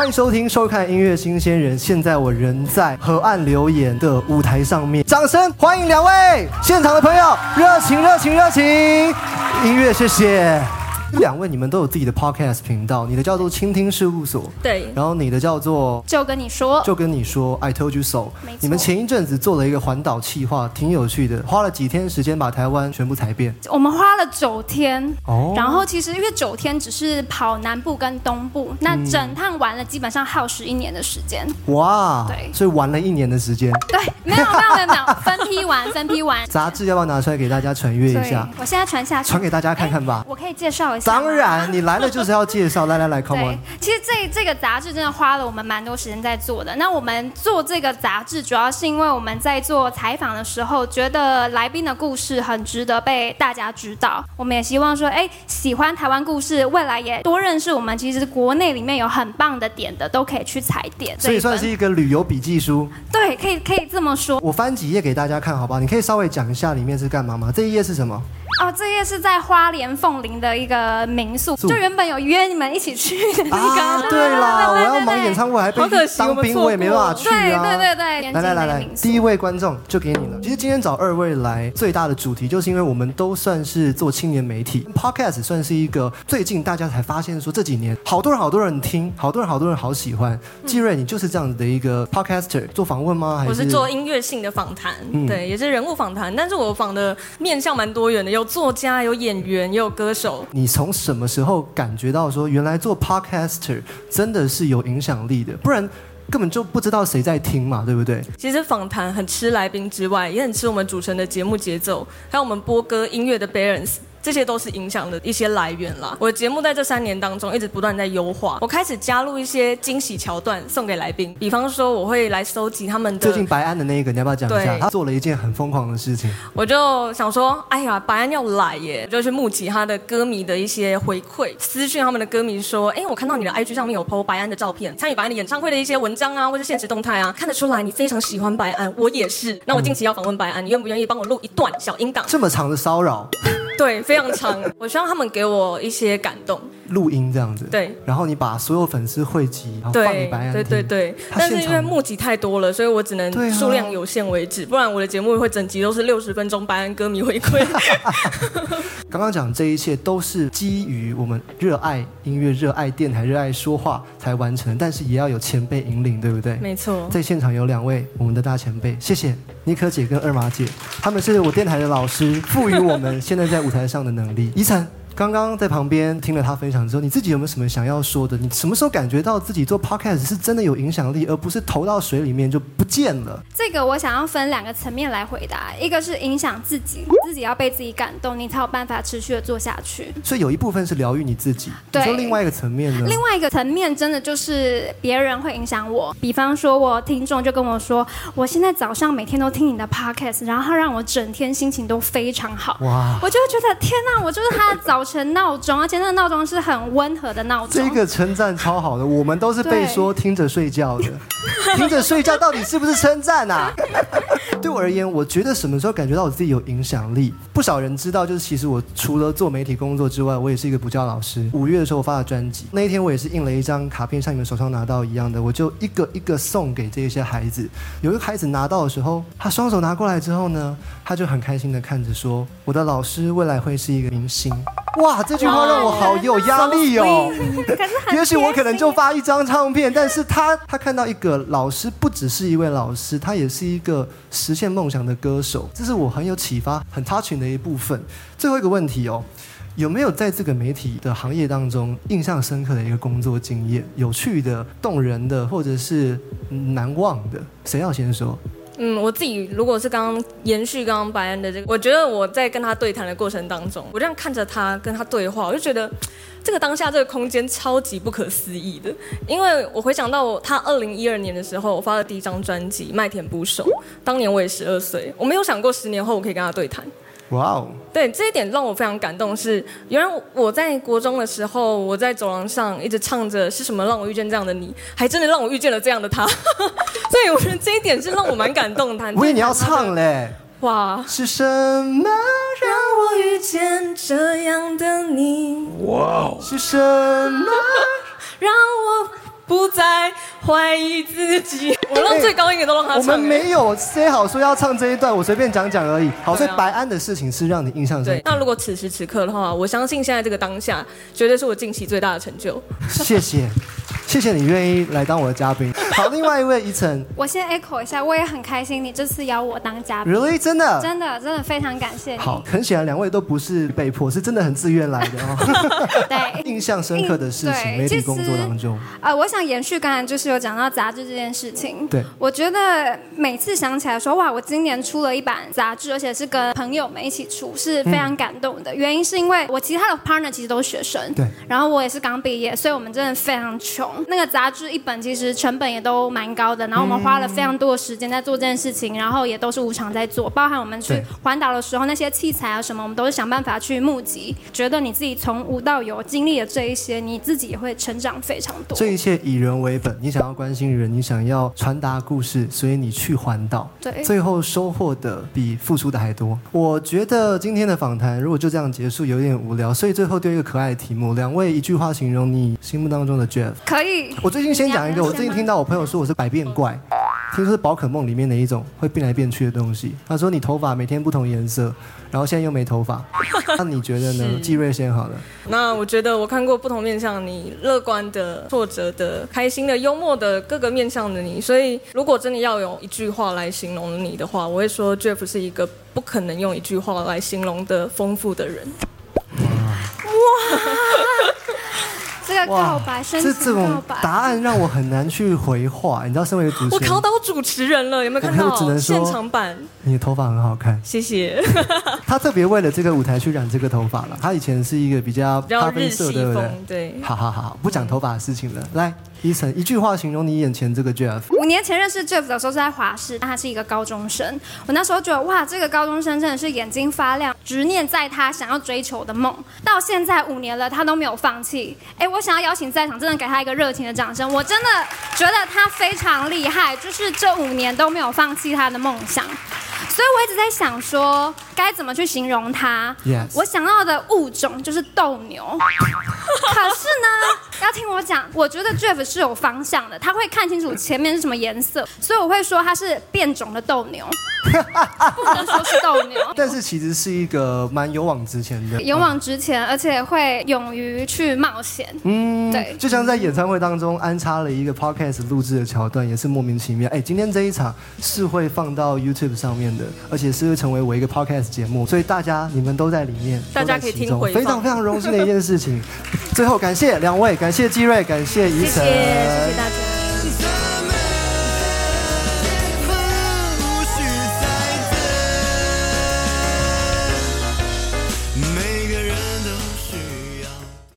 欢迎收听、收看音乐新鲜人。现在我人在河岸留言的舞台上面，掌声欢迎两位现场的朋友，热情热情热情！音乐，谢谢。两位，你们都有自己的 podcast 频道，你的叫做倾听事务所，对，然后你的叫做就跟你说 I told you so。 你们前一阵子做了一个环岛企划，挺有趣的，花了几天时间把台湾全部踩遍。我们花了9天、哦、然后其实因为9天只是跑南部跟东部，那整趟玩了基本上耗时1年的时间。哇，对，所以玩了1年的时间。对，没有分批玩。杂志要不要拿出来给大家传阅一下？我现在传下去，传给大家看看吧。我可以介绍一下。当然，你来了就是要介绍。来 ，Come on。其实这个杂志真的花了我们蛮多时间在做的。那我们做这个杂志，主要是因为我们在做采访的时候，觉得来宾的故事很值得被大家知道。我们也希望说，喜欢台湾故事，未来也多认识我们。其实国内里面有很棒的点的，都可以去踩点。所以算是一个旅游笔记书。对，可以这么说。我翻几页给大家看，好不好？你可以稍微讲一下里面是干嘛吗？这一页是什么？哦，这页是在花莲凤林的一个民宿，就原本有约你们一起去的那个。啊，对啦，我要忙演唱会，还被当兵，我也没办法去啊。对，来，第一位观众就给你了。其实今天找二位来，最大的主题就是因为我们都算是做青年媒体 ，podcast 算是一个最近大家才发现说这几年好多人听，好多人好喜欢。纪瑞，你就是这样子的一个 podcaster， 做访问吗？还是我是做音乐性的访谈，对，也是人物访谈，但是我访的面向蛮多元的，有作家，有演员，也有歌手。你从什么时候感觉到说原来做 podcaster 真的是有影响力的？不然根本就不知道谁在听嘛，对不对？其实访谈很吃来宾之外，也很吃我们主持人的节目节奏，还有我们播歌音乐的 balance，这些都是影响的一些来源啦。我的节目在这3年当中一直不断在优化，我开始加入一些惊喜桥段送给来宾，比方说我会来收集他们的。最近白安的那一个，你要不要讲一下？他做了一件很疯狂的事情。我就想说，白安要来耶，就去募集他的歌迷的一些回馈，私讯他们的歌迷说，我看到你的 IG 上面有 po 白安的照片，参与白安的演唱会的一些文章啊，或是限时动态啊，看得出来你非常喜欢白安，我也是。那我近期要访问白安，你愿不愿意帮我录一段小音档？这么长的骚扰。对，非常长。我希望他们给我一些感动。录音这样子。对。然后你把所有粉丝汇集，然后放给白安听。对。但是因为募集太多了，所以我只能数量有限为止，不然我的节目会整集都是60分钟白安歌迷回馈。刚刚讲这一切都是基于我们热爱音乐、热爱电台、热爱说话才完成，但是也要有前辈引领，对不对？没错。在现场有两位我们的大前辈，谢谢妮可姐跟二麻姐，他们是我电台的老师，赋予我们现在在舞台上的能力。宜晨刚刚在旁边听了他分享之后，你自己有没有什么想要说的？你什么时候感觉到自己做 podcast 是真的有影响力，而不是投到水里面就不见了？这个我想要分2个层面来回答，一个是影响自己，自己要被自己感动，你才有办法持续的做下去。所以有一部分是疗愈你自己。对。你说另外一个层面呢？另外一个层面真的就是别人会影响我，比方说我听众就跟我说，我现在早上每天都听你的 podcast， 然后他让我整天心情都非常好。哇！我就觉得天哪，我就是他的早晨闹钟，而且那个闹钟是很温和的闹钟。这个称赞超好的，我们都是被说听着睡觉的。听着睡觉到底是不是称赞啊？对我而言，我觉得什么时候感觉到我自己有影响力？不少人知道，就是其实我除了做媒体工作之外，我也是一个补教老师。5月的时候我发了专辑，那一天我也是印了一张卡片，像你们手上拿到一样的，我就一个一个送给这些孩子。有一个孩子拿到的时候，他双手拿过来之后呢，他就很开心的看着说：“我的老师未来会是一个明星。”哇，这句话让我好有压力哦。也许我可能就发一张唱片，但是他看到一个老师不只是一位老师，他也是一个实现梦想的歌手，这是我很有启发、很 touching 的一部分。最后一个问题哦，有没有在这个媒体的行业当中印象深刻的一个工作经验？有趣的、动人的，或者是难忘的？谁要先说？我自己如果是刚延续刚白安的这个，我觉得我在跟他对谈的过程当中，我这样看着他跟他对话，我就觉得这个当下这个空间超级不可思议的。因为我回想到他2012年的时候，我发了第一张专辑《麦田捕手》，当年我也12岁，我没有想过10年后我可以跟他对谈。哇哦！对，这一点让我非常感动是，原来我在国中的时候，我在走廊上一直唱着是什么让我遇见这样的你，还真的让我遇见了这样的他。所以我觉得这一点是让我蛮感动的。喂，你要唱嘞！哇！是什么让我遇见这样的你？哇！是什么让我不再怀疑自己。我让最高音也都让他唱。我们没有塞好说要唱这一段，我随便讲讲而已。好，所以白安的事情是让你印象深刻。那如果此时此刻的话，我相信现在这个当下，绝对是我近期最大的成就。谢谢。谢谢你愿意来当我的嘉宾。好，另外一位怡辰，我先 echo 一下，我也很开心你这次邀我当嘉宾。Really？ 真的？真的，真的非常感谢你。好，很显然两位都不是被迫，是真的很自愿来的哦。对。印象深刻的事情，媒体工作当中。我想延续刚才就是有讲到杂志这件事情。对。我觉得每次想起来说哇，我今年出了一版杂志，而且是跟朋友们一起出，是非常感动的。原因是因为我其他的 partner 其实都是学生，对。然后我也是刚毕业，所以我们真的非常穷。那个杂志一本其实成本也都蛮高的，然后我们花了非常多的时间在做这件事情，然后也都是无偿在做，包含我们去环岛的时候那些器材啊什么，我们都是想办法去募集。觉得你自己从无到有经历了这一些，你自己也会成长非常多。这一切以人为本，你想要关心人，你想要传达故事，所以你去环岛，对，最后收获的比付出的还多。我觉得今天的访谈如果就这样结束有点无聊，所以最后丢一个可爱的题目，两位一句话形容你心目当中的 Jeff。 可以。我最近先讲一个，我最近听到我朋友说我是百变怪，听说是宝可梦里面的一种会变来变去的东西。他说你头发每天不同颜色，然后现在又没头发，那你觉得呢？纪瑞先好了。那我觉得我看过不同面向你，乐观的、挫折的、开心的、幽默的，各个面向的你。所以如果真的要有一句话来形容你的话，我会说 Jeff 是一个不可能用一句话来形容的丰富的人。哇！哇，这种答案让我很难去回话。你知道身为一个主持人，我考倒主持人了，有没有看到？只能说现场版你的头发很好看，谢谢。他特别为了这个舞台去染这个头发了，他以前是一个比较咖啡色的，对，好，不讲头发的事情了。来，怡辰，一句话形容你眼前这个 Jeff。5年前认识 Jeff 的时候是在华视，他是一个高中生。我那时候觉得哇，这个高中生真的是眼睛发亮，执念在他想要追求的梦。到现在5年了，他都没有放弃。哎，我想要邀请在场，真的给他一个热情的掌声。我真的觉得他非常厉害，就是这5年都没有放弃他的梦想。所以我一直在想说该怎么去形容他。Yes. 我想到的物种就是斗牛。可是呢，要听我讲，我觉得 Jeff 是有方向的，他会看清楚前面是什么颜色，所以我会说他是变种的斗牛。不能说是斗牛，但是其实是一个蛮勇往直前的，勇往直前，而且会勇于去冒险。对，就像在演唱会当中安插了一个 podcast 录制的桥段，也是莫名其妙。哎，今天这一场是会放到 YouTube 上面的，而且是会成为我一个 podcast 节目，所以大家你们都在里面，大家可以听回放，非常非常荣幸的一件事情。最后感谢两位，感谢纪瑞，感谢怡辰，谢谢大家。